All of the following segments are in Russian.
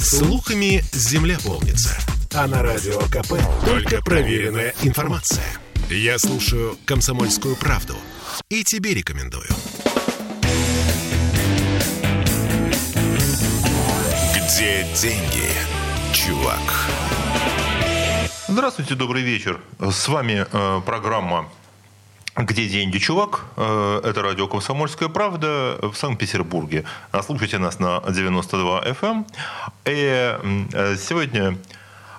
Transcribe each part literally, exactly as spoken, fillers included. Слухами земля полнится. А на радио КП только проверенная информация. Я слушаю «Комсомольскую правду» и тебе рекомендую. Где деньги, чувак? Здравствуйте, добрый вечер. С вами э, программа «Где деньги, чувак?». Это радио «Комсомольская правда» в Санкт-Петербурге. Слушайте нас на девяносто два эф эм. И сегодня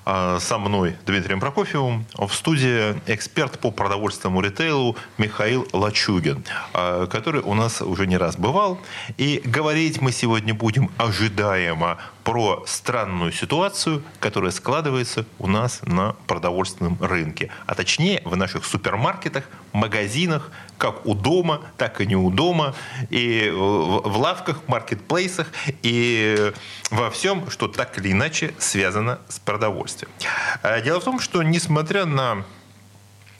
со мной, Дмитрием Прокофьевым, в студии эксперт по продовольственному ритейлу Михаил Лачугин, который у нас уже не раз бывал. И говорить мы сегодня будем ожидаемо про странную ситуацию, которая складывается у нас на продовольственном рынке. А точнее, в наших супермаркетах, магазинах, как у дома, так и не у дома, и в лавках, маркетплейсах, и во всем, что так или иначе связано с продовольствием. Дело в том, что несмотря на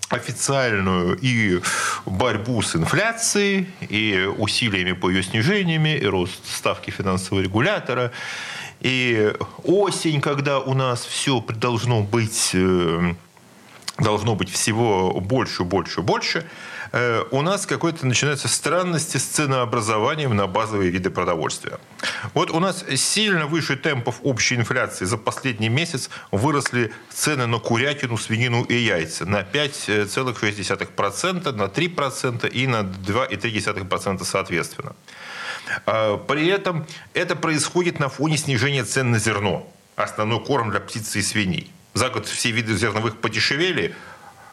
официальную и борьбу с инфляцией, и усилиями по ее снижениями, и рост ставки финансового регулятора, и осень, когда у нас все должно быть, должно быть всего больше, больше, больше, у нас какой-то начинаются странности с ценообразованием на базовые виды продовольствия. Вот у нас сильно выше темпов общей инфляции за последний месяц выросли цены на курятину, свинину и яйца на пять целых шесть десятых процента, на три процента и на два целых три десятых процента соответственно. При этом это происходит на фоне снижения цен на зерно, основной корм для птицы и свиней. За год все виды зерновых подешевели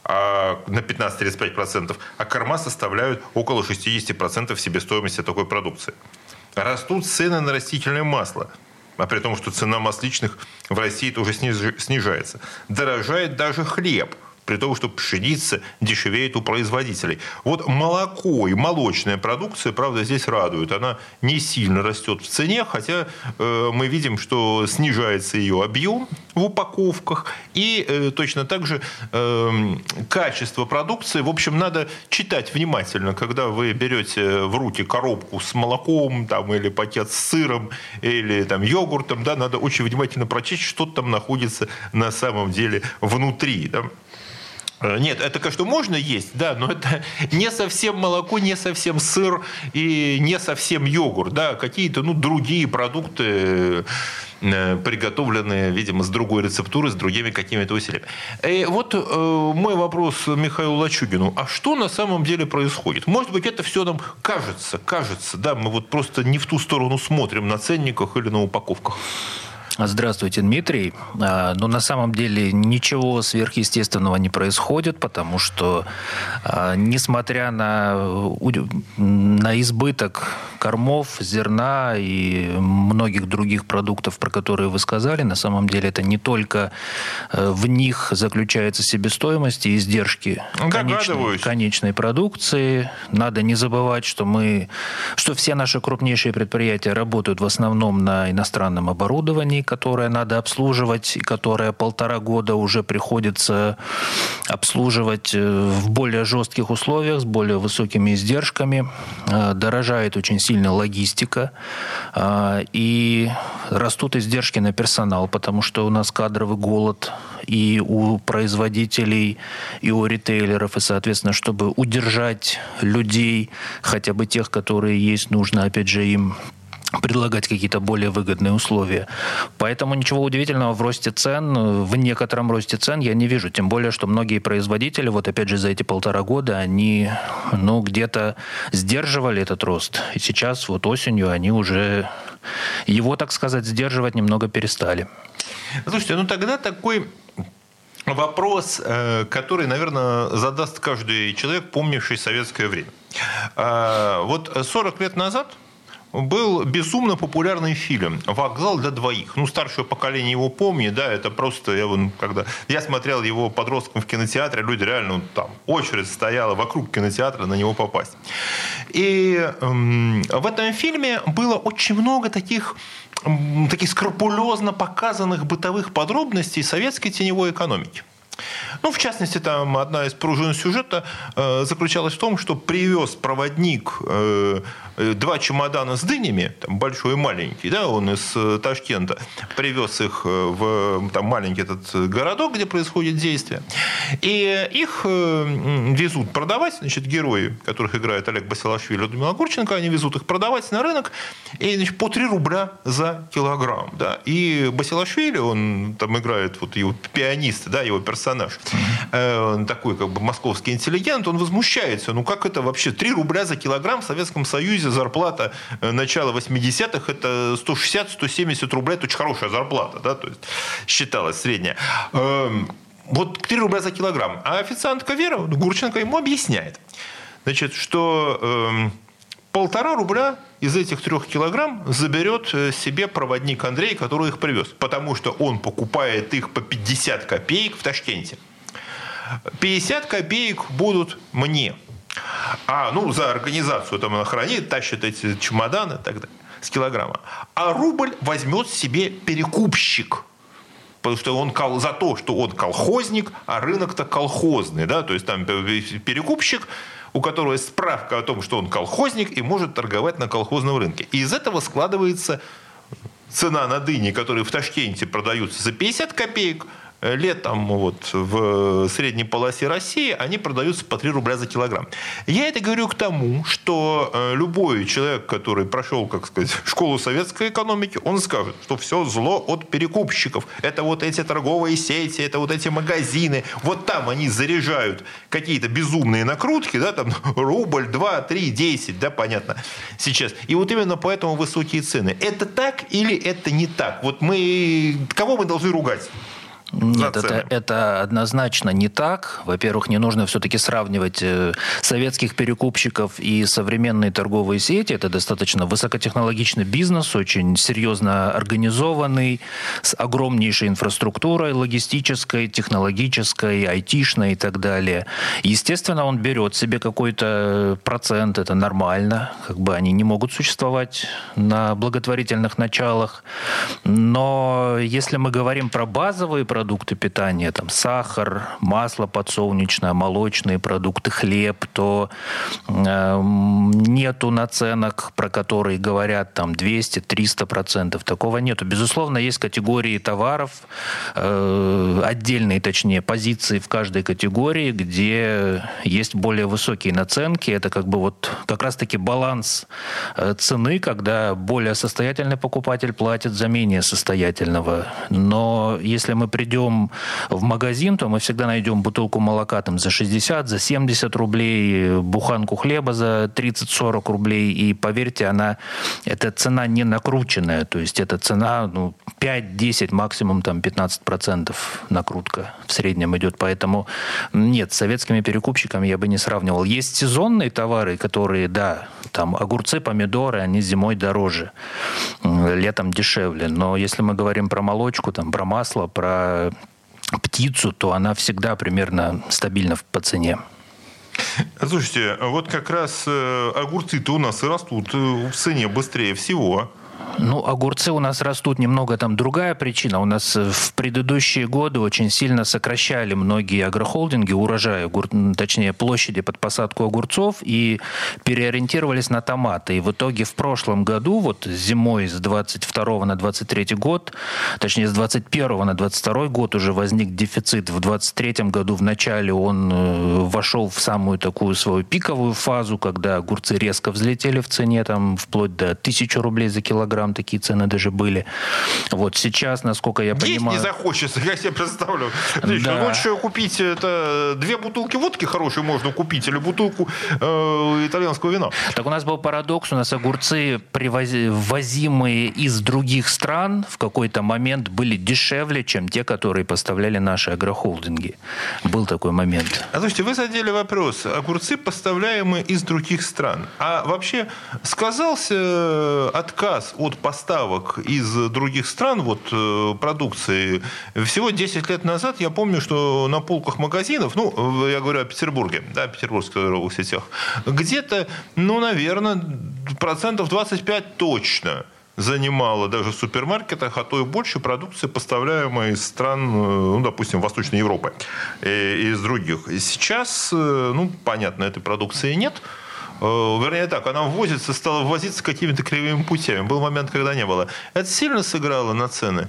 а, на пятнадцать-тридцать пять процентов, а корма составляют около шестьдесят процентов себестоимости такой продукции. Растут цены на растительное масло, а при том, что цена масличных в России тоже снижается. Дорожает даже хлеб, при том, что пшеница дешевеет у производителей. Вот молоко и молочная продукция, правда, здесь радует. Она не сильно растет в цене, хотя э, мы видим, что снижается ее объем в упаковках. И э, точно так же э, качество продукции. В общем, надо читать внимательно, когда вы берете в руки коробку с молоком там, или пакет с сыром, или там, йогуртом. Да, надо очень внимательно прочесть, что там находится на самом деле внутри. Да. Нет, это, конечно, можно есть, да, но это не совсем молоко, не совсем сыр и не совсем йогурт, да, какие-то, ну, другие продукты, приготовленные, видимо, с другой рецептуры, с другими какими-то усилиями. И вот э, мой вопрос Михаилу Лачугину. А что на самом деле происходит? Может быть, это все нам кажется, кажется, да, мы вот просто не в ту сторону смотрим на ценниках или на упаковках. Здравствуйте, Дмитрий. Ну, на самом деле ничего сверхъестественного не происходит, потому что, несмотря на, на избыток кормов, зерна и многих других продуктов, про которые вы сказали, на самом деле это не только в них заключается себестоимость и издержки конечной, конечной продукции. Надо не забывать, что мы, что все наши крупнейшие предприятия работают в основном на иностранном оборудовании, которое надо обслуживать, и которое полтора года уже приходится обслуживать в более жестких условиях, с более высокими издержками. Дорожает очень сильно логистика, и растут издержки на персонал, потому что у нас кадровый голод и у производителей, и у ритейлеров, и, соответственно, чтобы удержать людей, хотя бы тех, которые есть, нужно, опять же, им предлагать какие-то более выгодные условия. Поэтому ничего удивительного в росте цен, в некотором росте цен я не вижу. Тем более, что многие производители, вот опять же, за эти полтора года, они, ну, где-то сдерживали этот рост. И сейчас, вот осенью, они уже его, так сказать, сдерживать немного перестали. Слушайте, ну тогда такой вопрос, который, наверное, задаст каждый человек, помнивший советское время. Вот сорок лет назад был безумно популярный фильм «Вокзал для двоих». Ну, старшее поколение его помнит, да, это просто... Я, вон, когда я смотрел его подростком в кинотеатре, люди реально там, очередь стояла вокруг кинотеатра на него попасть. И эм, в этом фильме было очень много таких, эм, таких скрупулезно показанных бытовых подробностей советской теневой экономики. Ну, в частности, там одна из пружин сюжета э, заключалась в том, что привез проводник э, два чемодана с дынями, там, большой и маленький, да, он из Ташкента, привез их в там, маленький этот городок, где происходит действие, и их э, везут продавать, значит, герои, которых играет Олег Басилашвили и Людмила Гурченко, они везут их продавать на рынок, и, значит, по три рубля за килограмм, да, и Басилашвили, он там играет, вот его пианист, да, его персонаж, э, он такой, как бы, московский интеллигент, он возмущается, ну, как это вообще, три рубля за килограмм в Советском Союзе зарплата начала восьмидесятых, это сто шестьдесят - сто семьдесят рублей, это очень хорошая зарплата, да, то есть считалась средняя. Эм, вот три рубля за килограмм. А официантка Вера Гурченко ему объясняет, значит, что эм, полтора рубля из этих трех килограмм заберет себе проводник Андрей, который их привез, потому что он покупает их по пятьдесят копеек в Ташкенте. пятьдесят копеек будут мне. А, ну, за организацию там она хранит, тащит эти чемоданы и так далее, с килограмма. А рубль возьмет себе перекупщик. Потому что он кол... за то, что он колхозник, а рынок-то колхозный. Да? То есть там перекупщик, у которого есть справка о том, что он колхозник и может торговать на колхозном рынке. И из этого складывается цена на дыни, которые в Ташкенте продаются за пятьдесят копеек, летом вот, в средней полосе России они продаются по три рубля за килограмм. Я это говорю к тому, что любой человек, который прошел, как сказать, школу советской экономики, он скажет, что все зло от перекупщиков. Это вот эти торговые сети, это вот эти магазины. Вот там они заряжают какие-то безумные накрутки, да, там рубль, два, три, десять, да, понятно, сейчас. И вот именно поэтому высокие цены. Это так или это не так? Вот мы... Кого мы должны ругать? Нет, это, это однозначно не так. Во-первых, не нужно все-таки сравнивать советских перекупщиков и современные торговые сети. Это достаточно высокотехнологичный бизнес, очень серьезно организованный, с огромнейшей инфраструктурой логистической, технологической, айтишной и так далее. Естественно, он берет себе какой-то процент, это нормально. Как бы они не могут существовать на благотворительных началах. Но если мы говорим про базовые продукты, продукты питания, там сахар, масло подсолнечное, молочные продукты, хлеб, то э, нету наценок, про которые говорят там двести-триста процентов. Такого нету. Безусловно, есть категории товаров, э, отдельные, точнее, позиции в каждой категории, где есть более высокие наценки. Это как бы вот как раз-таки баланс э, цены, когда более состоятельный покупатель платит за менее состоятельного. Но если мы придем идем в магазин, то мы всегда найдем бутылку молока там, за шестьдесят, за семьдесят рублей, буханку хлеба за тридцать-сорок рублей. И поверьте, она, эта цена не накрученная. То есть эта цена ну, пять-десять, максимум там, пятнадцать процентов накрутка в среднем идет. Поэтому нет, с советскими перекупщиками я бы не сравнивал. Есть сезонные товары, которые, да, там огурцы, помидоры, они зимой дороже, летом дешевле. Но если мы говорим про молочку, там, про масло, про птицу, то она всегда примерно стабильна по цене. Слушайте, вот как раз огурцы-то у нас и растут в цене быстрее всего. Ну, огурцы у нас растут немного, там другая причина. У нас в предыдущие годы очень сильно сокращали многие агрохолдинги урожай, точнее, площади под посадку огурцов и переориентировались на томаты. И в итоге в прошлом году, вот зимой с двадцать второго на двадцать третий год, точнее, с двадцать первого на двадцать второй год уже возник дефицит. В двадцать третьем году в начале он вошел в самую такую свою пиковую фазу, когда огурцы резко взлетели в цене, там, вплоть до тысячи рублей за килограмм. Такие цены даже были. Вот сейчас, насколько я понимаю... Есть не захочется, я себе представлю. Да. Лучше купить это, две бутылки водки хорошие можно купить или бутылку э, итальянского вина. Так у нас был парадокс. У нас огурцы, привозимые из других стран, в какой-то момент были дешевле, чем те, которые поставляли наши агрохолдинги. Был такой момент. А слушайте, вы задели вопрос. Огурцы, поставляемые из других стран. А вообще сказался отказ от поставок из других стран вот, продукции. Всего десять лет назад я помню, что на полках магазинов, ну, я говорю о Петербурге, да, петербургских торговых сетях, где-то, ну, наверное, процентов двадцать пять точно занимала даже в супермаркетах, а то и больше продукции, поставляемой из стран, ну, допустим, Восточной Европы и из других. И сейчас, ну, понятно, этой продукции нет. Вернее так, она ввозится, стала ввозиться какими-то кривыми путями. Был момент, когда не было. Это сильно сыграло на цены?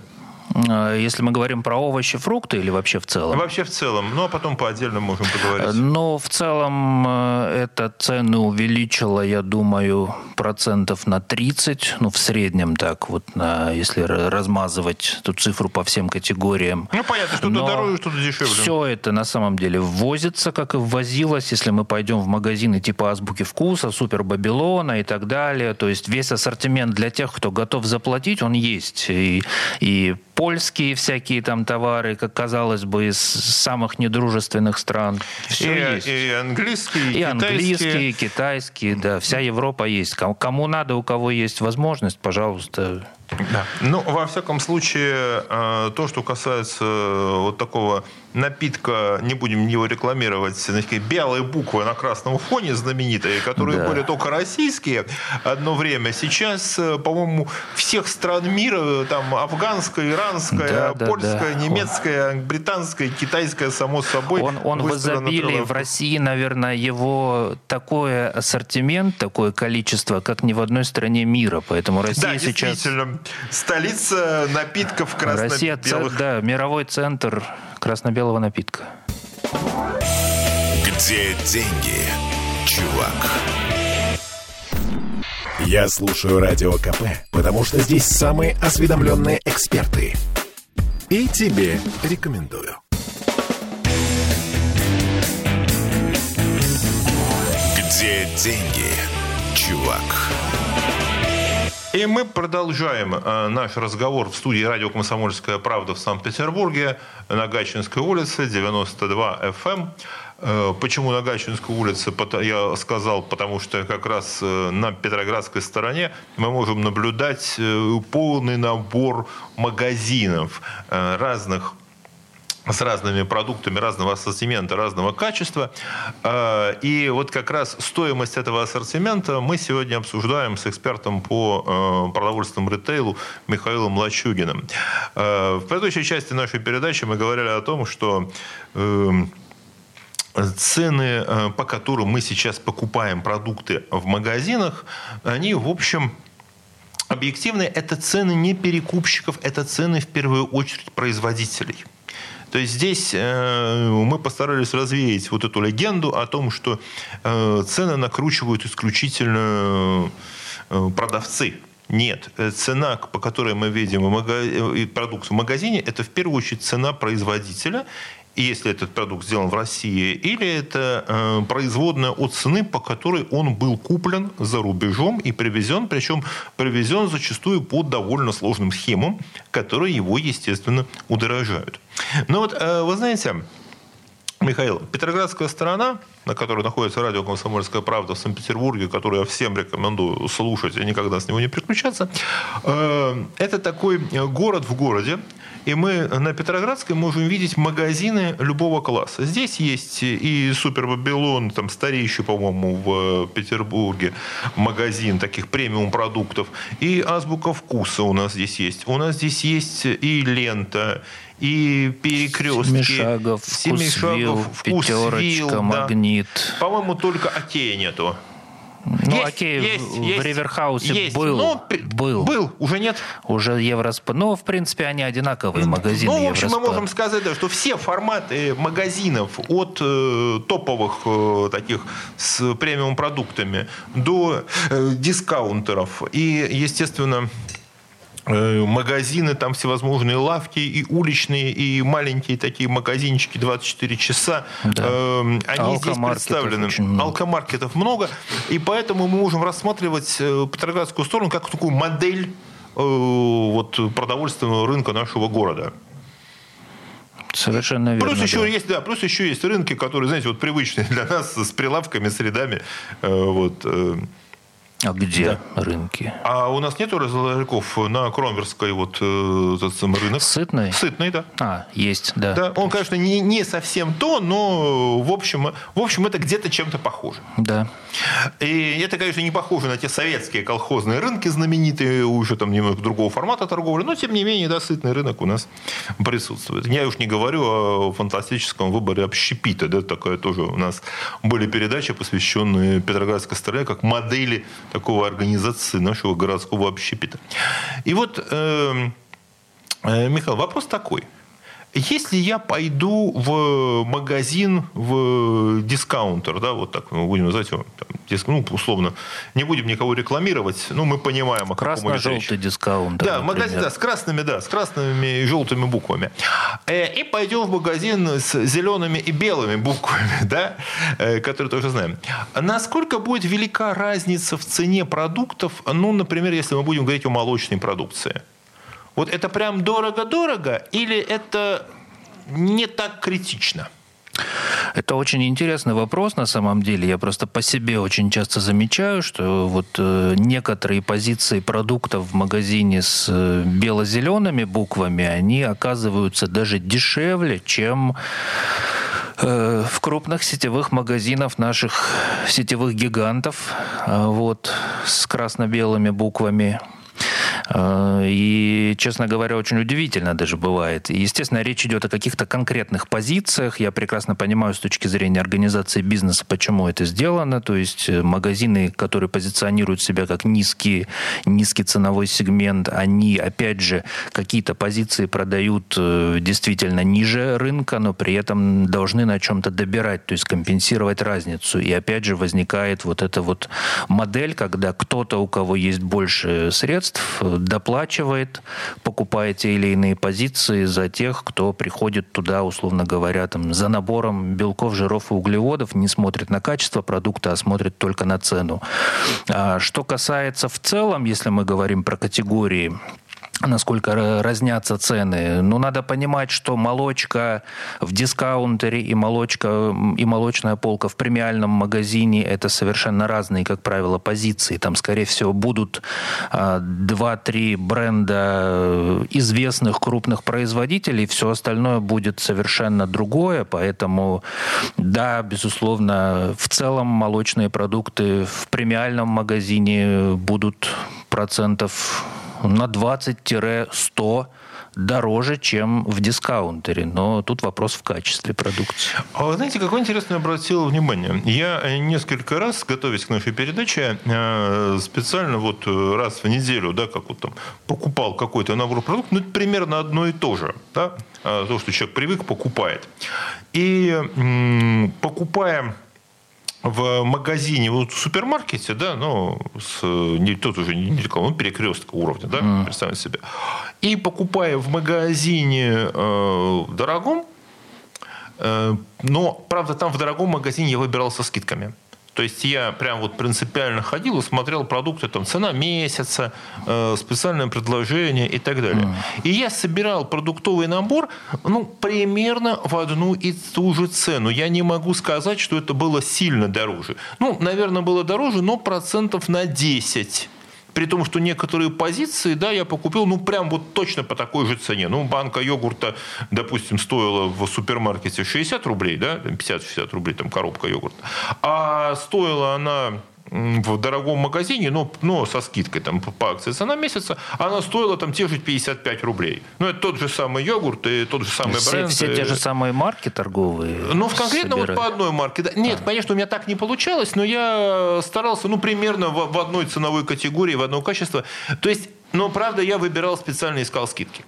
Если мы говорим про овощи, фрукты или вообще в целом? Вообще в целом. Ну, а потом по отдельному можем поговорить. Но в целом эта цена увеличила, я думаю, процентов на тридцать. Ну, в среднем так вот, на, если размазывать эту цифру по всем категориям. Ну, понятно, что-то но дороже, что-то дешевле. Все это на самом деле ввозится, как и ввозилось. Если мы пойдем в магазины типа «Азбуки вкуса», «Супер Бабилона» и так далее. То есть весь ассортимент для тех, кто готов заплатить, он есть. И, и польские всякие там товары, как казалось бы, из самых недружественных стран. Все и, есть. И английские, и, и английские, и китайские, да. Вся Европа есть. Кому надо, у кого есть возможность, пожалуйста. Да. Ну, во всяком случае, то, что касается вот такого напитка, не будем его рекламировать, такие белые буквы на красном фоне знаменитые, которые да. были только российские одно время. Сейчас, по-моему, всех стран мира, там, афганская, иранская, да, польская, да, да. немецкая, он... британская, китайская, само собой. Он, он в изобилии. В России, наверное, его такой ассортимент, такое количество, как ни в одной стране мира. Поэтому Россия да, сейчас... Столица напитков красно-белых. Россия, центр, да, мировой центр красно-белого напитка. Где деньги, чувак? Я слушаю Радио КП, потому что здесь самые осведомленные эксперты. И тебе рекомендую. Где деньги, чувак? И мы продолжаем э, наш разговор в студии радио «Комсомольская правда» в Санкт-Петербурге на Гатчинской улице, девяносто два эф эм. Э, почему на Гатчинской улице, я сказал, потому что как раз на Петроградской стороне мы можем наблюдать полный набор магазинов э, разных с разными продуктами разного ассортимента, разного качества. И вот как раз стоимость этого ассортимента мы сегодня обсуждаем с экспертом по продовольственному ритейлу Михаилом Лачугиным. В предыдущей части нашей передачи мы говорили о том, что цены, по которым мы сейчас покупаем продукты в магазинах, они, в общем... объективны. Это цены не перекупщиков, это цены в первую очередь производителей. То есть здесь э, мы постарались развеять вот эту легенду о том, что э, цены накручивают исключительно э, продавцы. Нет, цена, по которой мы видим магаз... продукт в магазине, это в первую очередь цена производителя, если этот продукт сделан в России, или это э, производная от цены, по которой он был куплен за рубежом и привезен, причем привезен зачастую по довольно сложным схемам, которые его, естественно, удорожают. Но вот, э, вы знаете, Михаил, Петроградская сторона, на которой находится радио «Комсомольская правда» в Санкт-Петербурге, которую я всем рекомендую слушать и никогда с него не переключаться, э, это такой город в городе. И мы на Петроградской можем видеть магазины любого класса. Здесь есть и «Супер Бабилон», там старейший, по-моему, в Петербурге магазин таких премиум-продуктов. И «Азбука вкуса» у нас здесь есть. У нас здесь есть и «Лента», и «Перекрестки», «Семишагов», «Вкусвилл», «Пятерочка», «Магнит». Да. По-моему, только «Окей» нету. Ну, есть, окей, есть, в, есть, в Риверхаусе есть, был, но, был. Был, уже нет. Уже Евроспар. Ну, в принципе, они одинаковые, магазины Евроспар. Ну, в общем, Евроспар. Мы можем сказать, да, что все форматы магазинов от э, топовых э, таких с премиум-продуктами до э, дискаунтеров и, естественно... магазины, там всевозможные лавки, и уличные, и маленькие такие магазинчики двадцать четыре часа. Да. Они а здесь представлены. Алкомаркетов много. И поэтому мы можем рассматривать Петроградскую сторону как такую модель вот, продовольственного рынка нашего города. Совершенно верно. Плюс еще, да. Есть, да, плюс еще есть рынки, которые, знаете, вот привычные для нас, с прилавками, с рядами. Вот, А где да. рынки? А у нас нету разлогов на Кромверской вот э, рынок. Сытный? Сытный, да. А, есть, да. да. Он, конечно, не, не совсем то, но в общем, в общем это где-то чем-то похоже. Да. И это, конечно, не похоже на те советские колхозные рынки знаменитые, уже там немного другого формата торговли, но, тем не менее, да, сытный рынок у нас присутствует. Я уж не говорю о фантастическом выборе общепита, да, такая тоже у нас были передачи, посвященные Петроградской стороне, как модели такого организации нашего городского общепита. И вот, э, э, Михаил, вопрос такой. Если я пойду в магазин, в дискаунтер, да, вот так мы будем называть его, там, диск, ну, условно, не будем никого рекламировать, но мы понимаем, о каком идет речь. Красно-желтый дискаунтер. Да, магазин, да, с красными, да, с красными и желтыми буквами. И пойдем в магазин с зелеными и белыми буквами, да, которые тоже знаем. Насколько будет велика разница в цене продуктов, ну, например, если мы будем говорить о молочной продукции? Вот это прям дорого-дорого или это не так критично? Это очень интересный вопрос на самом деле. Я просто по себе очень часто замечаю, что вот некоторые позиции продуктов в магазине с бело-зелеными буквами, они оказываются даже дешевле, чем в крупных сетевых магазинах наших сетевых гигантов, вот, с красно-белыми буквами. И, честно говоря, очень удивительно даже бывает. И, естественно, речь идет о каких-то конкретных позициях. Я прекрасно понимаю с точки зрения организации бизнеса, почему это сделано. То есть магазины, которые позиционируют себя как низкий, низкий ценовой сегмент, они, опять же, какие-то позиции продают действительно ниже рынка, но при этом должны на чем-то добирать, то есть компенсировать разницу. И, опять же, возникает вот эта вот модель, когда кто-то, у кого есть больше средств, доплачивает, покупает те или иные позиции за тех, кто приходит туда, условно говоря, там, за набором белков, жиров и углеводов, не смотрит на качество продукта, а смотрит только на цену. Что касается в целом, если мы говорим про категории, насколько разнятся цены. Ну, надо понимать, что молочка в дискаунтере и, молочка, и молочная полка в премиальном магазине – это совершенно разные, как правило, позиции. Там, скорее всего, будут два-три бренда известных крупных производителей, все остальное будет совершенно другое. Поэтому, да, безусловно, в целом молочные продукты в премиальном магазине будут процентов... на двадцать-сто процентов дороже, чем в дискаунтере. Но тут вопрос в качестве продукции. А вы знаете, какое интересное обратило внимание. Я несколько раз, готовясь к нашей передаче, специально вот раз в неделю, да, как вот там, покупал какой-то набор продуктов, ну, это примерно одно и то же. Да? То, что человек привык, покупает. И м- покупая... в магазине, вот в супермаркете, да, но с, не, тот уже не реклама, он перекрестка уровня, да, mm. представьте себе. И покупая в магазине э, дорогом, э, но, правда, там в дорогом магазине я выбирал со скидками. То есть я прям вот принципиально ходил и смотрел продукты, там, цена месяца, э, специальное предложение и так далее. Mm. И я собирал продуктовый набор, ну, примерно в одну и ту же цену. Я не могу сказать, что это было сильно дороже. Ну, наверное, было дороже, но процентов на десять. При том, что некоторые позиции, да, я покупил, ну, прям вот точно по такой же цене. Ну, банка йогурта, допустим, стоила в супермаркете шестьдесят рублей, да, пятьдесят-шестьдесят рублей, там, коробка йогурта. А стоила она в дорогом магазине, но, но со скидкой, там, по акции цена месяца, она стоила, там, те же пятьдесят пять рублей. Ну, это тот же самый йогурт и тот же самый все, бренд. Все те же самые марки торговые? Ну, конкретно собирают. Вот по одной марке. Да. Нет, а. Конечно, у меня так не получалось, но я старался, ну, примерно в, в одной ценовой категории, в одно качество. То есть, но, правда, я выбирал специально, искал скидки.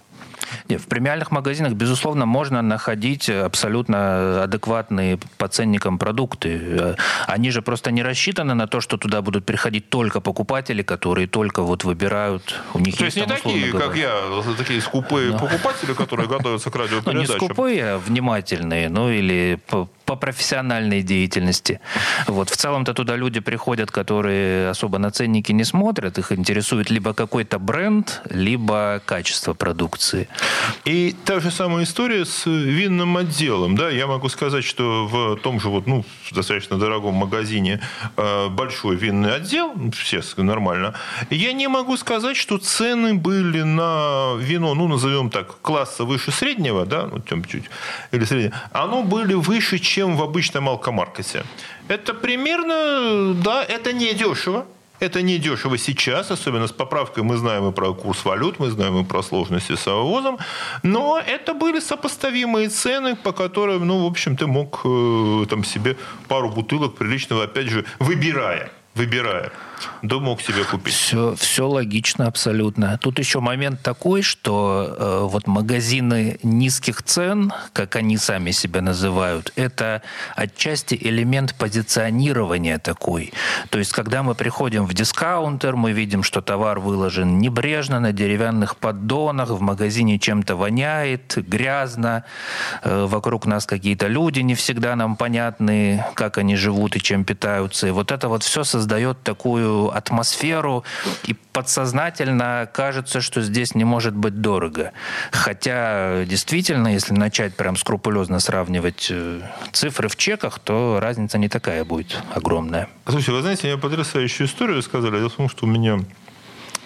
Нет, в премиальных магазинах, безусловно, можно находить абсолютно адекватные по ценникам продукты. Они же просто не рассчитаны на то, что туда будут приходить только покупатели, которые только вот выбирают. У них то есть, есть не такие, говоря. Как я, такие скупые но... покупатели, которые готовятся к радиопередачам. Ну, не скупые, а внимательные, ну или по профессиональной деятельности. Вот. В целом-то туда люди приходят, которые особо на ценники не смотрят. Их интересует либо какой-то бренд, либо качество продукции. И та же самая история с винным отделом. Да? Я могу сказать, что в том же вот, ну, достаточно дорогом магазине большой винный отдел, все нормально, я не могу сказать, что цены были на вино, ну, назовем так, класса выше среднего, да, ну, чуть-чуть, или среднего, оно были выше, чем в обычном алкомаркете. Это примерно, да, это не дешево. Это не дешево сейчас, особенно с поправкой. Мы знаем и про курс валют, мы знаем и про сложности с аввозом. Но это были сопоставимые цены, по которым, ну, в общем, ты мог там себе пару бутылок приличного, опять же, выбирая. Выбирая. Да мог себе купить. Все, все логично абсолютно. Тут еще момент такой, что э, вот магазины низких цен, как они сами себя называют, это отчасти элемент позиционирования такой. То есть, когда мы приходим в дискаунтер, мы видим, что товар выложен небрежно, на деревянных поддонах, в магазине чем-то воняет, грязно, э, вокруг нас какие-то люди не всегда нам понятны, как они живут и чем питаются. И вот это вот все создается, создает такую атмосферу, и подсознательно кажется, что здесь не может быть дорого. Хотя, действительно, если начать прям скрупулезно сравнивать цифры в чеках, то разница не такая будет огромная. Слушайте, вы знаете, мне потрясающую историю сказали. Дело в том, что у меня...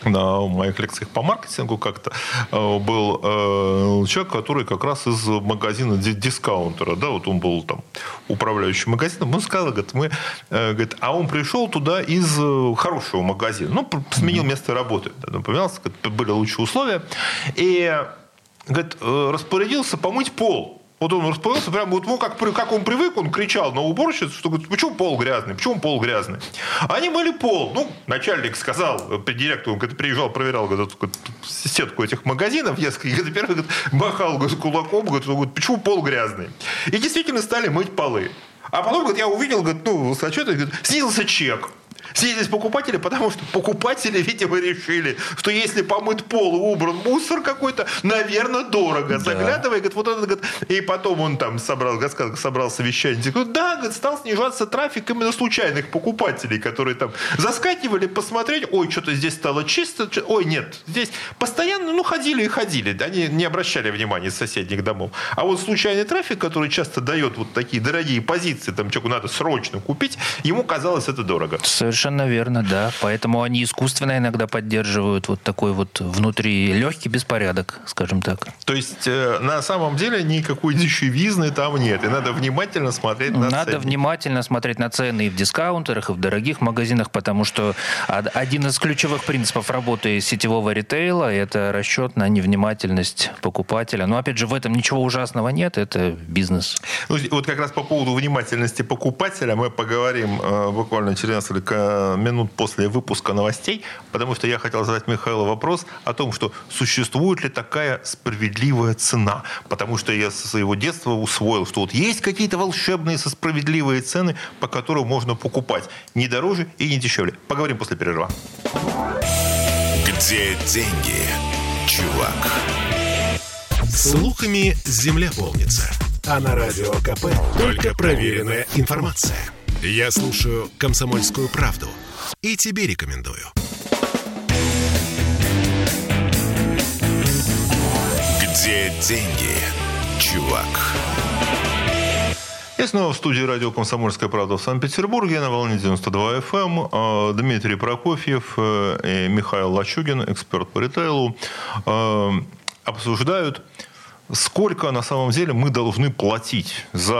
на моих лекциях по маркетингу как-то был человек, который как раз из магазина дискаунтера, да, вот он был там управляющим магазином, он сказал, говорит, мы, говорит, а он пришел туда из хорошего магазина, ну, сменил место работы, да, поменялся, были лучшие условия, и, говорит, распорядился помыть пол. Вот он расплылся, прям вот, ну, как, как он привык, он кричал на уборщицу, что говорит, почему пол грязный, почему пол грязный. Они мыли пол. Ну, начальник сказал, директор, он говорит, приезжал, проверял говорит, сетку этих магазинов, несколько, говорит, первый говорит, махал говорит, кулаком, говорит, говорит, почему пол грязный. И действительно стали мыть полы. А потом, говорит, я увидел, говорит, ну, с отчета, говорит, снизился чек. Снизились покупатели, потому что покупатели, видимо, решили, что если помыт пол и убран мусор какой-то, наверное, дорого. Заглядывая, да. Говорит, вот это, говорит, и потом он там собрал, собрал совещание. Говорит, да, говорит, стал снижаться трафик именно случайных покупателей, которые там заскакивали посмотреть, ой, что-то здесь стало чисто, что-то... ой, нет, здесь постоянно, ну, ходили и ходили, они не обращали внимания соседних домов. А вот случайный трафик, который часто дает вот такие дорогие позиции, там человеку надо срочно купить, ему казалось это дорого. Совершенно верно, да. Поэтому они искусственно иногда поддерживают вот такой вот внутри легкий беспорядок, скажем так. То есть, э, на самом деле, никакой дешевизны там нет. И надо внимательно смотреть на цены. Надо внимательно смотреть на цены и в дискаунтерах, и в дорогих магазинах, потому что один из ключевых принципов работы сетевого ритейла – это расчет на невнимательность покупателя. Но, опять же, в этом ничего ужасного нет, это бизнес. Ну, вот как раз по поводу внимательности покупателя мы поговорим э, буквально через несколько минут после выпуска новостей, потому что я хотел задать Михаилу вопрос о том, что существует ли такая справедливая цена. Потому что я со своего детства усвоил, что вот есть какие-то волшебные со справедливые цены, по которым можно покупать. Не дороже и не дешевле. Поговорим после перерыва. Где деньги, чувак? Слухами земля полнится. А на радио КП только проверенная информация. Я слушаю «Комсомольскую правду» и тебе рекомендую. Где деньги, чувак? И снова в студии радио «Комсомольская правда» в Санкт-Петербурге на волне девяносто два эф эм. Дмитрий Прокофьев и Михаил Лачугин, эксперт по ритейлу, обсуждают... сколько на самом деле мы должны платить за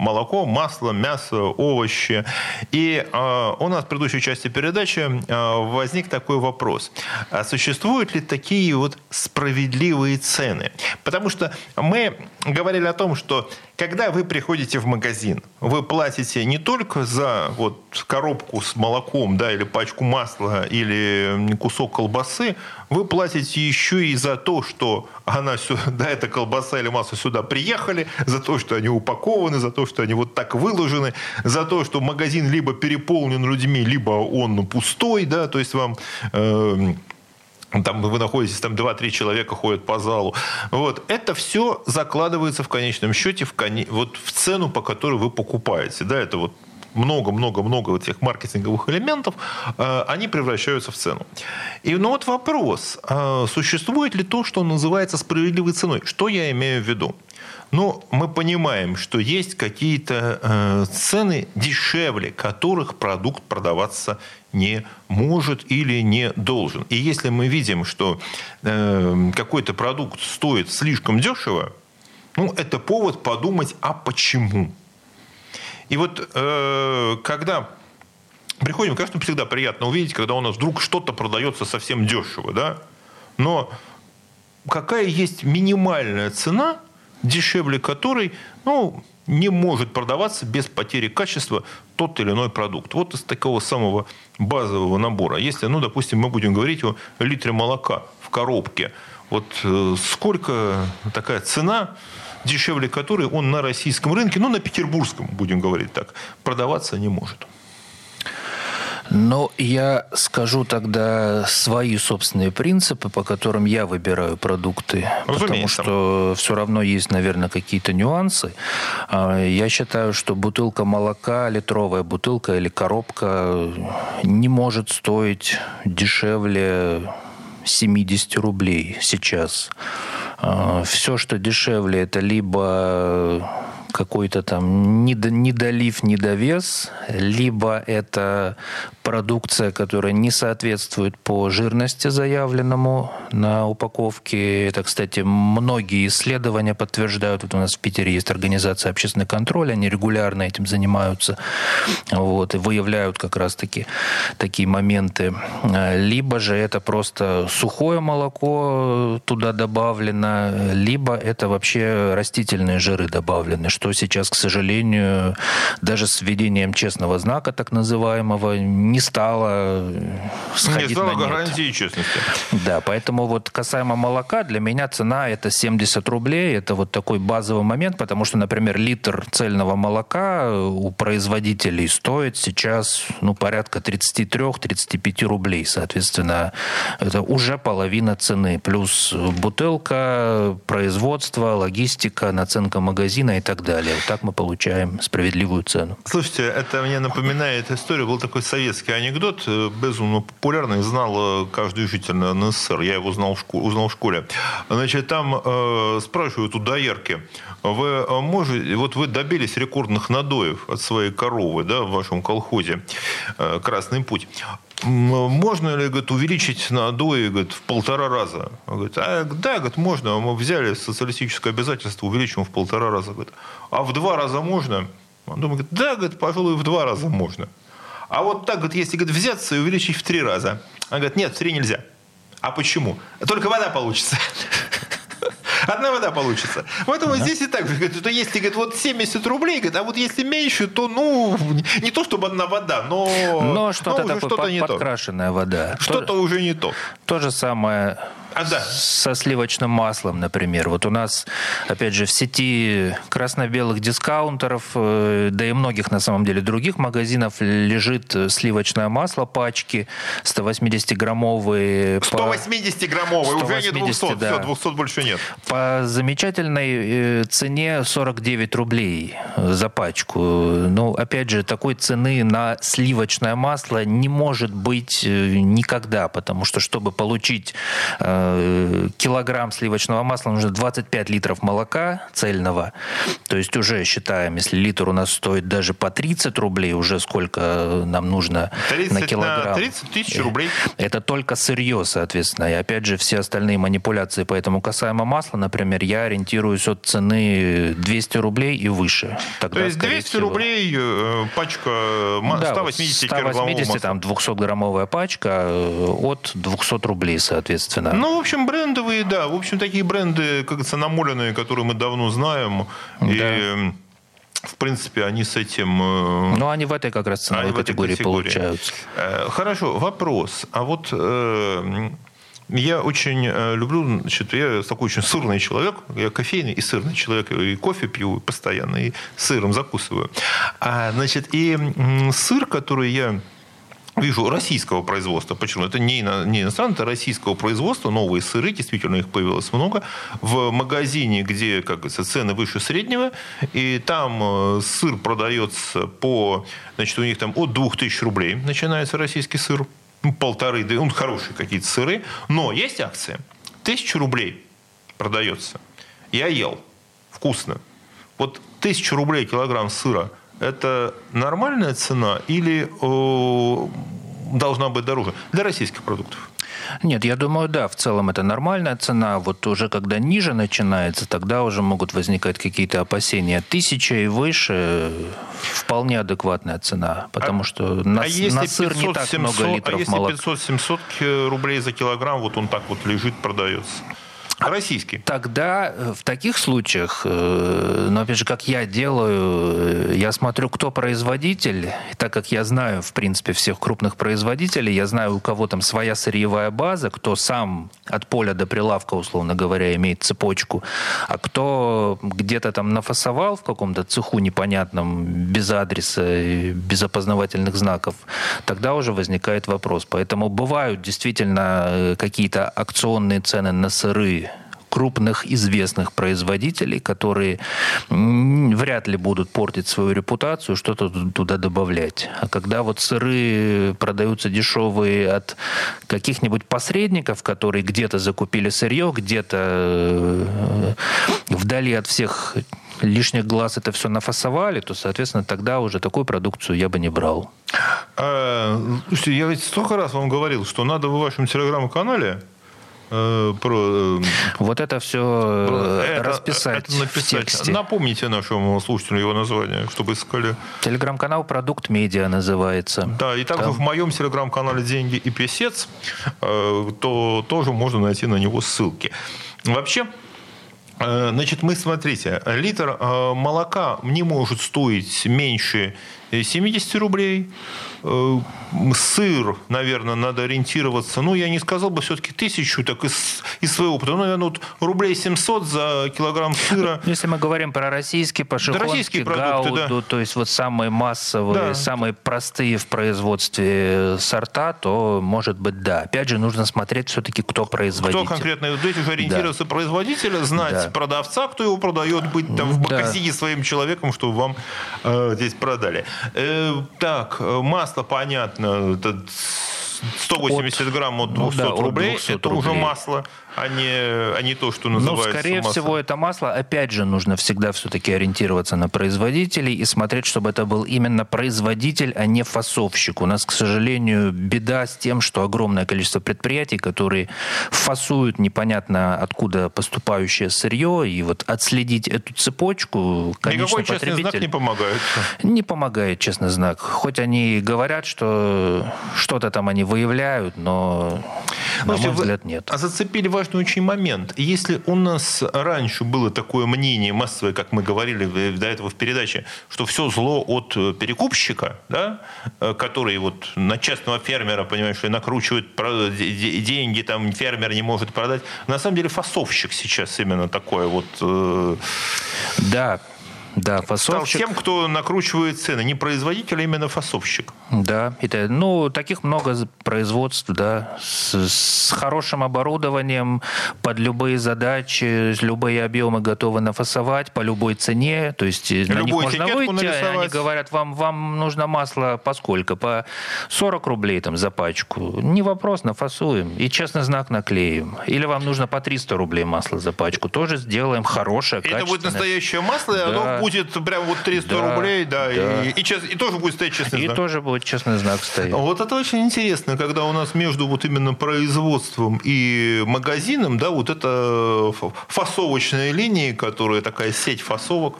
молоко, масло, мясо, овощи. И э, у нас в предыдущей части передачи э, возник такой вопрос. А существуют ли такие вот справедливые цены? Потому что мы говорили о том, что когда вы приходите в магазин, вы платите не только за вот, коробку с молоком, да, или пачку масла, или кусок колбасы, вы платите еще и за то, что она сюда, да, эта колбаса или масло сюда приехали, за то, что они упакованы, за то, что они вот так выложены, за то, что магазин либо переполнен людьми, либо он пустой, да, то есть вам... Э- там вы находитесь, там два-три человека ходят по залу. Вот. Это все закладывается в конечном счете в, коне... вот в цену, по которой вы покупаете. Да, это вот много-много-много вот этих маркетинговых элементов, э, они превращаются в цену. И ну вот вопрос, э, существует ли то, что называется справедливой ценой? Что я имею в виду? Ну, мы понимаем, что есть какие-то э, цены дешевле, которых продукт продаваться не может или не должен. И если мы видим, что э, какой-то продукт стоит слишком дешево, ну, это повод подумать, а почему? И вот э, когда приходим, конечно, всегда приятно увидеть, когда у нас вдруг что-то продается совсем дешево, да? Но какая есть минимальная цена, дешевле которой, ну, не может продаваться без потери качества тот или иной продукт. Вот из такого самого базового набора. Если, ну, допустим, мы будем говорить о литре молока в коробке, вот э, сколько такая цена, дешевле которой он на российском рынке, ну, на петербургском, будем говорить так, продаваться не может. Ну, я скажу тогда свои собственные принципы, по которым я выбираю продукты. Разумеется. Потому что все равно есть, наверное, какие-то нюансы. Я считаю, что бутылка молока, литровая бутылка или коробка не может стоить дешевле семьдесят рублей сейчас. Все, что дешевле, это либо какой-то там недолив, недовес, либо это продукция, которая не соответствует по жирности заявленному на упаковке. Это, кстати, многие исследования подтверждают. Вот у нас в Питере есть организация «Общественный контроль», они регулярно этим занимаются, вот, и выявляют как раз-таки такие моменты. Либо же это просто сухое молоко туда добавлено, либо это вообще растительные жиры добавлены, что сейчас, к сожалению, даже с введением честного знака, так называемого, не стало сходить не стало на нет. гарантии честности. Да, поэтому вот касаемо молока, для меня цена это семьдесят рублей, это вот такой базовый момент, потому что, например, литр цельного молока у производителей стоит сейчас, ну, порядка тридцать три - тридцать пять рублей, соответственно, это уже половина цены, плюс бутылка, производство, логистика, наценка магазина и так далее. Вот так мы получаем справедливую цену. Слушайте, это мне напоминает историю, был такой советский анекдот, безумно популярный, знал каждый житель эн эс эс эр, я его знал в школе, узнал в школе. Значит, там э, спрашивают у доярки, вы можете, вот вы добились рекордных надоев от своей коровы, да, в вашем колхозе, э, «Красный путь». Можно ли, говорит, увеличить надои, говорит, в полтора раза? Он говорит, а, да, говорит, можно. Мы взяли социалистическое обязательство, увеличим в полтора раза. Говорит, а в два раза можно? Он думает, да, говорит, пожалуй, в два раза можно. А вот так, говорит, если, говорит, взяться и увеличить в три раза. Она говорит, нет, в три нельзя. А почему? Только вода получится. Одна вода получится. Поэтому да. Здесь и так. Что если, говорит, вот семьдесят рублей, говорит, а вот если меньше, то, ну, не то чтобы одна вода, но... Но что-то но такое что-то под, не подкрашенная то. Вода. Что-то то, уже не то. То же самое... А, да. Со сливочным маслом, например. Вот у нас, опять же, в сети красно-белых дискаунтеров, да и многих, на самом деле, других магазинов лежит сливочное масло, пачки сто восьмидесятиграммовые. сто восьмидесятиграммовые, по... уже не двести, да. Все, двести больше нет. По замечательной цене сорок девять рублей за пачку. Ну, опять же, такой цены на сливочное масло не может быть никогда, потому что, чтобы получить... килограмм сливочного масла нужно двадцать пять литров молока цельного. То есть уже считаем, если литр у нас стоит даже по тридцать рублей, уже сколько нам нужно на килограмм. На тридцать тысяч рублей. Это только сырье, соответственно. И опять же, все остальные манипуляции. Поэтому касаемо масла, например, я ориентируюсь от цены двести рублей и выше. Тогда, то есть двести рублей пачка сто восемьдесят граммового масла. сто восемьдесят, там двухсотграммовая пачка от двести рублей, соответственно. Ну, в общем, брендовые, да. В общем, такие бренды, как говорится, намоленные, которые мы давно знаем. Да. И, в принципе, они с этим... Ну, они в этой как раз ценовой категории, категории получаются. Хорошо. Вопрос. А вот... Э- Я очень люблю, значит, я такой очень сырный человек, я кофейный и сырный человек, и кофе пью постоянно, и сыром закусываю. А, значит, и сыр, который я вижу российского производства. Почему? Это не иностранное, это российского производства. Новые сыры, действительно, их появилось много. В магазине, где, как говорится, цены выше среднего, и там сыр продается по... Значит, у них там от двух тысяч рублей начинается российский сыр. Ну, полторы, да, он хорошие какие-то сыры. Но есть акция. Тысячу рублей продается. Я ел. Вкусно. Вот тысячу рублей килограмм сыра. Это нормальная цена или э, должна быть дороже для российских продуктов? Нет, я думаю, да, в целом это нормальная цена. Вот уже когда ниже начинается, тогда уже могут возникать какие-то опасения. Тысяча и выше вполне адекватная цена, потому а, что на, а на сыр пятьсот, не так семьсот, много литров молока. А если пятьсот-семьсот рублей за килограмм, вот он так вот лежит, продается? Российский. Тогда в таких случаях, но опять же, как я делаю, я смотрю, кто производитель. И так как я знаю, в принципе, всех крупных производителей, я знаю, у кого там своя сырьевая база, кто сам от поля до прилавка, условно говоря, имеет цепочку, а кто где-то там нафасовал в каком-то цеху непонятном, без адреса, без опознавательных знаков, тогда уже возникает вопрос. Поэтому бывают действительно какие-то акционные цены на сыры крупных известных производителей, которые вряд ли будут портить свою репутацию, что-то туда добавлять. А когда вот сыры продаются дешевые от каких-нибудь посредников, которые где-то закупили сырье, где-то вдали от всех лишних глаз это все нафасовали, то, соответственно, тогда уже такую продукцию я бы не брал. А, слушайте, я ведь столько раз вам говорил, что надо в вашем телеграм-канале Про... Вот это все про... расписать это, это в тексте. Напомните нашему слушателю его название, чтобы искали. Телеграм-канал «Продукт Медиа» называется. Да, и также Там... в моем телеграм-канале «Деньги и Песец», то тоже можно найти на него ссылки. Вообще, значит, мы, смотрите, литр молока не может стоить меньше семьдесят рублей. Сыр, наверное, надо ориентироваться. Ну, я не сказал бы все-таки тысячу, так из, из своего опыта. Ну, наверное, вот рублей семьсот за килограмм сыра. Если мы говорим про российские пошехонки, да, российские продукты, гауду, да. То есть вот самые массовые, да. Самые простые в производстве сорта, то, может быть, да. Опять же, нужно смотреть все-таки, кто производитель. Кто конкретно. Здесь уже ориентироваться, да. Производителя, знать, да. Продавца, кто его продает, быть там в магазине, да. Своим человеком, чтобы вам э, здесь продали. Э, так, масло, понятно, сто восемьдесят от, грамм от двухсот, ну, да, рублей, от двухсот это рублей. Уже масло, а не, а не то, что называется. Ну, скорее масло. Всего, это масло. Опять же, нужно всегда все-таки ориентироваться на производителей и смотреть, чтобы это был именно производитель, а не фасовщик. У нас, к сожалению, беда с тем, что огромное количество предприятий, которые фасуют непонятно откуда поступающее сырье, и вот отследить эту цепочку, конечно, потребитель... Никакой честный знак не помогает. Не помогает честный знак. Хоть они говорят, что что-то там они выявляют, но, на мой взгляд, нет. А зацепили важный очень момент. Если у нас раньше было такое мнение массовое, как мы говорили до этого в передаче, что все зло от перекупщика, да, который вот на частного фермера, понимаешь, накручивает деньги, там фермер не может продать. На самом деле фасовщик сейчас именно такой вот... Э... Да, Да, фасовщик. Стал тем, кто накручивает цены. Не производитель, а именно фасовщик. Да. Это, ну, таких много производств, да. С, с хорошим оборудованием, под любые задачи, любые объемы готовы нафасовать, по любой цене. То есть на них можно выйти, нарисовать. Они говорят, вам, вам нужно масло поскольку? По сорок рублей там, за пачку. Не вопрос, нафасуем. И честный знак наклеим. Или вам нужно по триста рублей масло за пачку. Тоже сделаем хорошее, качественное. Это будет настоящее масло, и да. Оно будет прям вот триста, да, рублей, да, да. И, и, и, и тоже будет стоять честный и знак. И тоже будет честный знак стоять. Вот это очень интересно, когда у нас между вот именно производством и магазином, да, вот это фасовочные линии, которая такая сеть фасовок.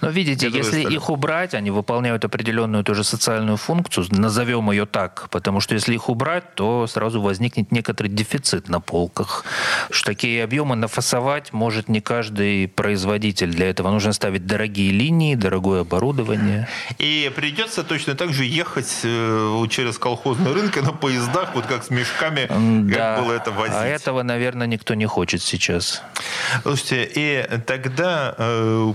Но видите, если стали. Их убрать, они выполняют определенную тоже социальную функцию, назовем ее так, потому что если их убрать, то сразу возникнет некоторый дефицит на полках. Что такие объемы нафасовать может не каждый производитель. Для этого нужно ставить дорогие узкие линии, дорогое оборудование. И придется точно так же ехать через колхозный рынок на поездах, вот как с мешками, да, как было это возить. А этого, наверное, никто не хочет сейчас. Слушайте, и тогда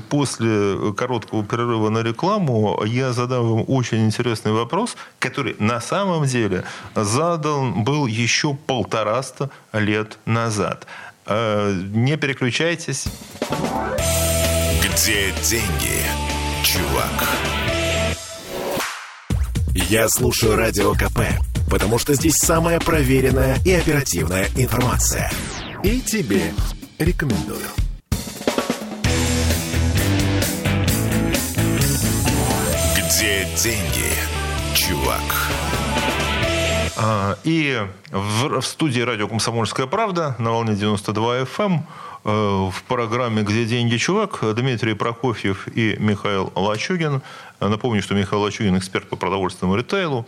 после короткого перерыва на рекламу я задам вам очень интересный вопрос, который на самом деле задан был еще полтораста лет назад. Не переключайтесь. Где деньги, чувак? Я слушаю Радио КП, потому что здесь самая проверенная и оперативная информация. И тебе рекомендую. Где деньги, чувак? И в студии радио «Комсомольская правда» на волне девяносто два эф эм в программе «Где деньги, чувак» Дмитрий Прокофьев и Михаил Лачугин. Напомню, что Михаил Лачугин – эксперт по продовольственному ритейлу.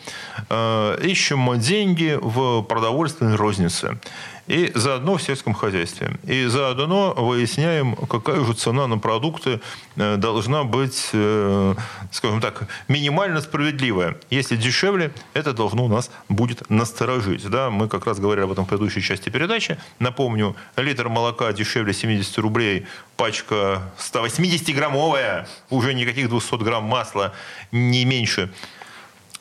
Ищем деньги в продовольственной рознице. И заодно в сельском хозяйстве. И заодно выясняем, какая же цена на продукты должна быть, скажем так, минимально справедливая. Если дешевле, это должно нас будет насторожить. Да, мы как раз говорили об этом в предыдущей части передачи. Напомню, литр молока дешевле семьдесят рублей, пачка сто восемьдесят граммовая, уже никаких двести грамм масла, не меньше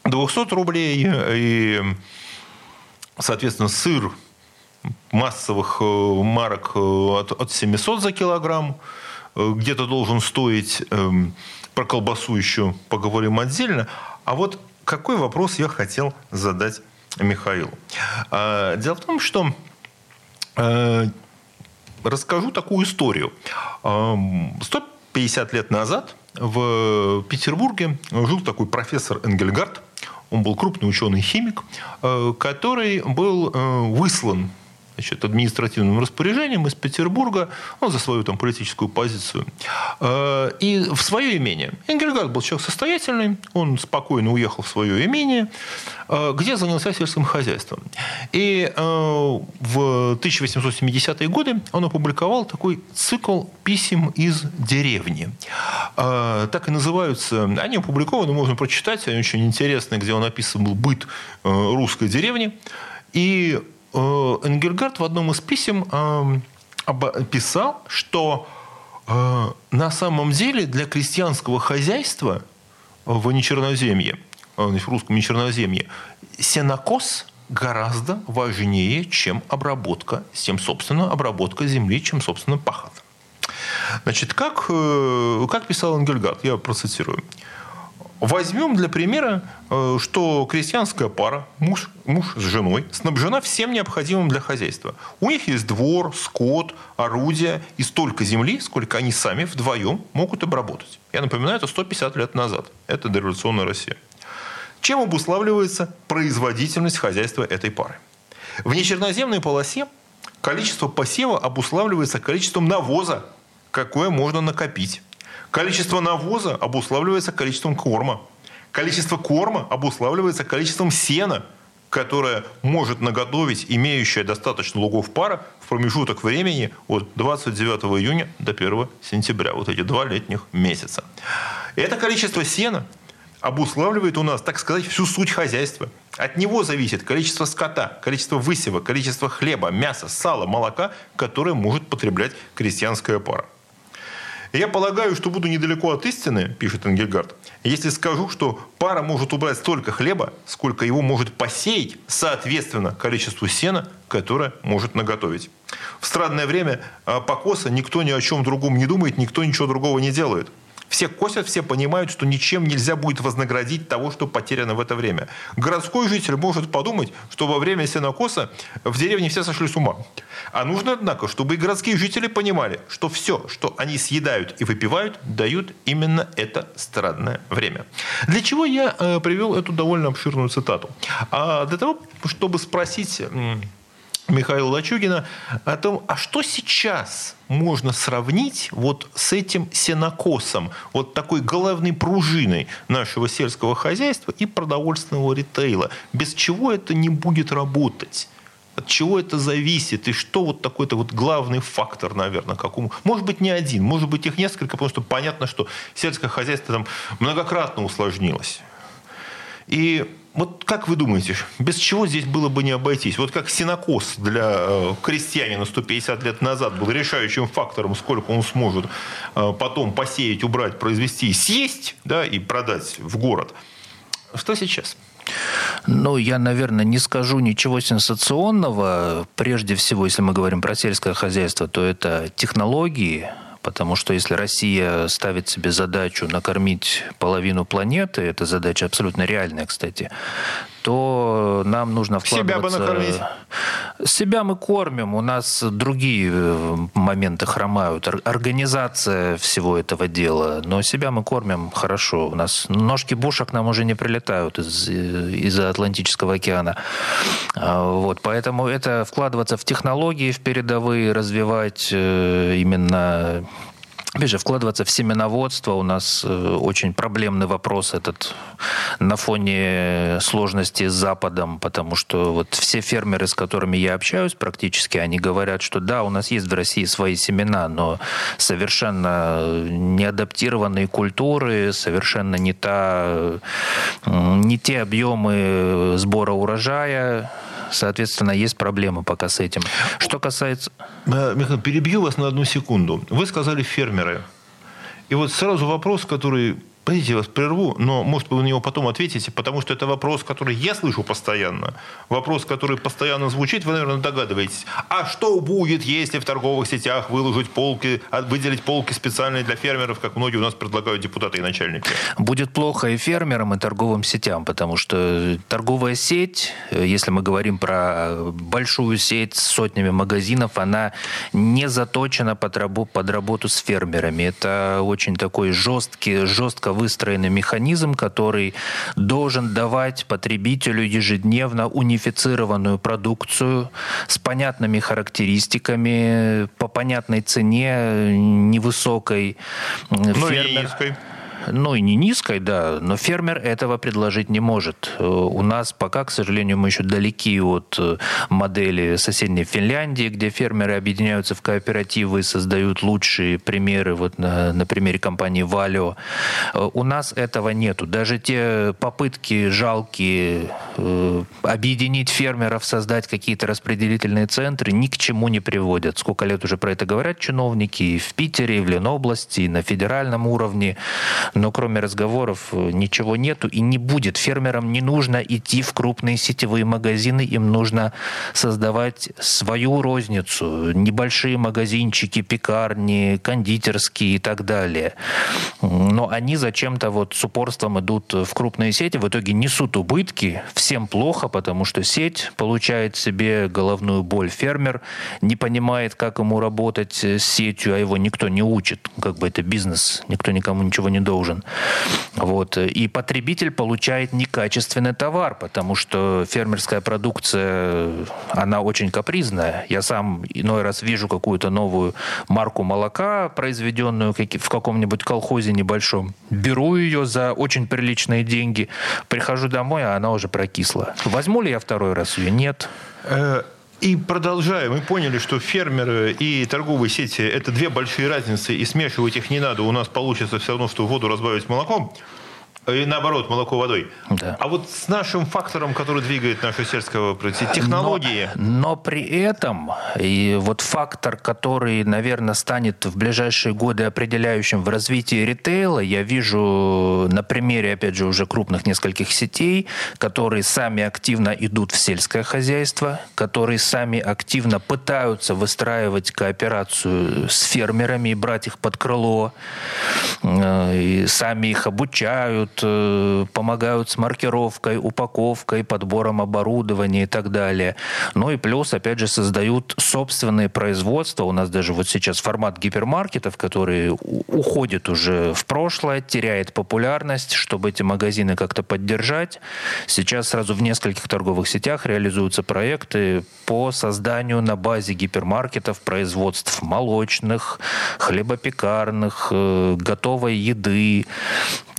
двести рублей. И, соответственно, сыр массовых марок от семисот за килограмм. Где-то должен стоить. Про колбасу еще поговорим отдельно. А вот какой вопрос я хотел задать Михаилу. Дело в том, что расскажу такую историю. сто пятьдесят лет назад в Петербурге жил такой профессор Энгельгард. Он был крупный ученый-химик, который был выслан, значит, административным распоряжением из Петербурга, ну, за свою там политическую позицию, и в свое имение. Энгельгард был человек состоятельный, он спокойно уехал в свое имение, где занялся сельским хозяйством. И в тысяча восемьсот семидесятые годы он опубликовал такой цикл писем из деревни. Так и называются, они опубликованы, можно прочитать, они очень интересны, где он описывал быт русской деревни. И Энгельгард в одном из писем писал, что на самом деле для крестьянского хозяйства в Нечерноземье, в русском Нечерноземье, сенокос гораздо важнее, чем обработка, чем, собственно, обработка земли, чем, собственно, пахота. Значит, как, как писал Энгельгард, я процитирую. Возьмем для примера, что крестьянская пара, муж, муж с женой, снабжена всем необходимым для хозяйства. У них есть двор, скот, орудия и столько земли, сколько они сами вдвоем могут обработать. Я напоминаю, это сто пятьдесят лет назад. Это дореволюционная Россия. Чем обуславливается производительность хозяйства этой пары? В нечерноземной полосе количество посева обуславливается количеством навоза, какое можно накопить. Количество навоза обуславливается количеством корма. Количество корма обуславливается количеством сена, которое может наготовить имеющая достаточно лугов пара в промежуток времени от двадцать девятого июня до первого сентября. Вот эти два летних месяца. Это количество сена обуславливает у нас, так сказать, всю суть хозяйства. От него зависит количество скота, количество высева, количество хлеба, мяса, сала, молока, которое может потреблять крестьянская пара. «Я полагаю, что буду недалеко от истины, — пишет Энгельгард, — если скажу, что пара может убрать столько хлеба, сколько его может посеять, соответственно, количеству сена, которое может наготовить. В странное время покоса никто ни о чем другом не думает, никто ничего другого не делает. Все косят, все понимают, что ничем нельзя будет вознаградить того, что потеряно в это время. Городской житель может подумать, что во время сенокоса в деревне все сошли с ума. А нужно, однако, чтобы и городские жители понимали, что все, что они съедают и выпивают, дают именно это странное время». Для чего я привел эту довольно обширную цитату? А для того, чтобы спросить Михаила Лачугина о том, а что сейчас можно сравнить вот с этим сенокосом, вот такой главной пружиной нашего сельского хозяйства и продовольственного ритейла, без чего это не будет работать. От чего это зависит? И что вот такой-то вот главный фактор, наверное, какому? Может быть, не один, может быть, их несколько, потому что понятно, что сельское хозяйство там многократно усложнилось. И вот как вы думаете, без чего здесь было бы не обойтись? Вот как сенокос для крестьянина сто пятьдесят лет назад был решающим фактором, сколько он сможет потом посеять, убрать, произвести, съесть, да, и продать в город. Что сейчас? Ну, я, наверное, не скажу ничего сенсационного. Прежде всего, если мы говорим про сельское хозяйство, то это технологии. Потому что если Россия ставит себе задачу накормить половину планеты, эта задача абсолютно реальная, кстати, то нам нужно вкладываться... Себя бы накормить. Себя мы кормим. У нас другие моменты хромают. Организация всего этого дела. Но себя мы кормим хорошо. У нас ножки бушек нам уже не прилетают из- из-за Атлантического океана. Вот. Поэтому это вкладываться в технологии, в передовые, развивать именно... Опять же, вкладываться в семеноводство. У нас очень проблемный вопрос этот на фоне сложности с Западом, потому что вот все фермеры, с которыми я общаюсь практически, они говорят, что да, у нас есть в России свои семена, но совершенно не адаптированные культуры, совершенно не, та, не те объемы сбора урожая. Соответственно, есть проблемы пока с этим. Что касается... Михаил, перебью вас на одну секунду. Вы сказали фермеры. И вот сразу вопрос, который... Простите, я вас прерву, но, может, вы на него потом ответите, потому что это вопрос, который я слышу постоянно. Вопрос, который постоянно звучит, вы, наверное, догадываетесь. А что будет, если в торговых сетях выложить полки, выделить полки специальные для фермеров, как многие у нас предлагают депутаты и начальники? Будет плохо и фермерам, и торговым сетям, потому что торговая сеть, если мы говорим про большую сеть с сотнями магазинов, она не заточена под работу с фермерами. Это очень такой жесткий, жестко выстроенный механизм, который должен давать потребителю ежедневно унифицированную продукцию с понятными характеристиками, по понятной цене, невысокой. Ну, фермер... низкой. Ну и не низкой, да, но фермер этого предложить не может. У нас пока, к сожалению, мы еще далеки от модели соседней Финляндии, где фермеры объединяются в кооперативы и создают лучшие примеры, вот на, на примере компании Valio. У нас этого нету. Даже те попытки жалкие объединить фермеров, создать какие-то распределительные центры, ни к чему не приводят. Сколько лет уже про это говорят чиновники и в Питере, и в Ленобласти, и на федеральном уровне. Но кроме разговоров ничего нету и не будет. Фермерам не нужно идти в крупные сетевые магазины, им нужно создавать свою розницу, небольшие магазинчики, пекарни, кондитерские и так далее. Но они зачем-то вот с упорством идут в крупные сети, в итоге несут убытки, всем плохо, потому что сеть получает себе головную боль. Фермер не понимает, как ему работать с сетью, а его никто не учит. Как бы это бизнес, никто никому ничего не дает. Должен. Вот. И потребитель получает некачественный товар, потому что фермерская продукция, она очень капризная. Я сам иной раз вижу какую-то новую марку молока, произведенную в каком-нибудь колхозе небольшом. Беру ее за очень приличные деньги, прихожу домой, а она уже прокисла. Возьму ли я второй раз ее? Нет. И продолжаем. Мы поняли, что фермеры и торговые сети – это две большие разницы, и смешивать их не надо. У нас получится все равно, что воду разбавить молоком, и наоборот, молоко водой. Да. А вот с нашим фактором, который двигает наше сельское производство, технологии... Но, но при этом, и вот фактор, который, наверное, станет в ближайшие годы определяющим в развитии ритейла, я вижу на примере, опять же, уже крупных нескольких сетей, которые сами активно идут в сельское хозяйство, которые сами активно пытаются выстраивать кооперацию с фермерами и брать их под крыло, и сами их обучают, помогают с маркировкой, упаковкой, подбором оборудования и так далее. Ну и плюс, опять же, создают собственные производства. У нас даже вот сейчас формат гипермаркетов, который уходит уже в прошлое, теряет популярность, чтобы эти магазины как-то поддержать. Сейчас сразу в нескольких торговых сетях реализуются проекты по созданию на базе гипермаркетов производств молочных, хлебопекарных, готовой еды.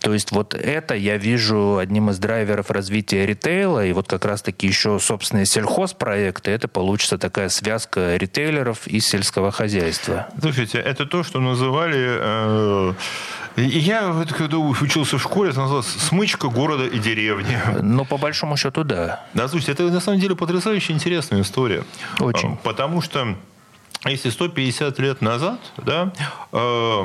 То есть вот это я вижу одним из драйверов развития ритейла, и вот как раз-таки еще собственные сельхозпроекты, это получится такая связка ритейлеров и сельского хозяйства. Слушайте, это то, что называли... Э- Я, когда учился в школе, это называлось «Смычка города и деревни». Но по большому счету, да. Да, слушайте, это на самом деле потрясающе интересная история. Очень. Потому что, если сто пятьдесят лет назад, да, э,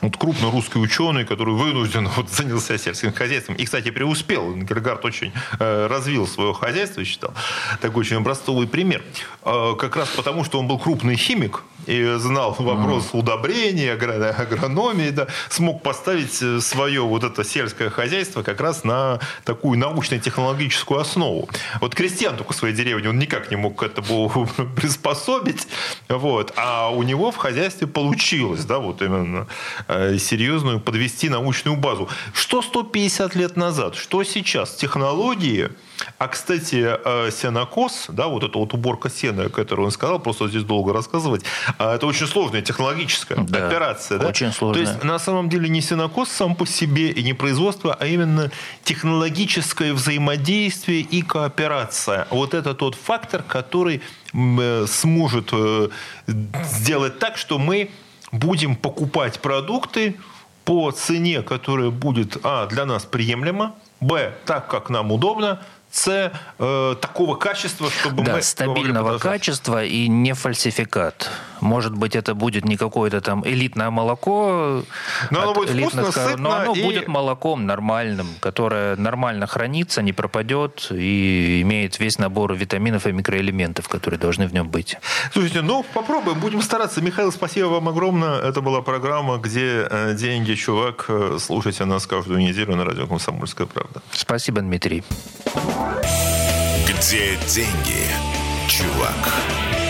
вот крупный русский ученый, который вынужден вот, занялся сельским хозяйством, и, кстати, преуспел, Энгельгард очень э, развил свое хозяйство, считал, такой очень образцовый пример, э, как раз потому, что он был крупный химик, и знал вопрос удобрения, агрономии, да, смог поставить свое вот это сельское хозяйство как раз на такую научно-технологическую основу. Вот крестьян только в своей деревне он никак не мог к этому приспособить, вот, а у него в хозяйстве получилось, да, вот именно серьезную подвести научную базу. Что сто пятьдесят лет назад, что сейчас? Технологии... А, кстати, сенокос, да, вот эта вот уборка сена, которую он сказал, просто здесь долго рассказывать, это очень сложная технологическая да, операция. Да? Очень сложная. То есть, на самом деле, не сенокос сам по себе и не производство, а именно технологическое взаимодействие и кооперация. Вот это тот фактор, который сможет сделать так, что мы будем покупать продукты по цене, которая будет, а, для нас приемлема, б, так, как нам удобно, С э, такого качества, чтобы да, мы... стабильного качества и не фальсификат. Может быть, это будет не какое-то там элитное молоко, но оно будет вкусно, сытно, но оно и... будет молоком нормальным, которое нормально хранится, не пропадет и имеет весь набор витаминов и микроэлементов, которые должны в нем быть. Слушайте, ну попробуем, будем стараться. Михаил, спасибо вам огромное. Это была программа «Где деньги, чувак?». Слушайте нас каждую неделю на радио «Комсомольская правда». Спасибо, Дмитрий. Где деньги, чувак?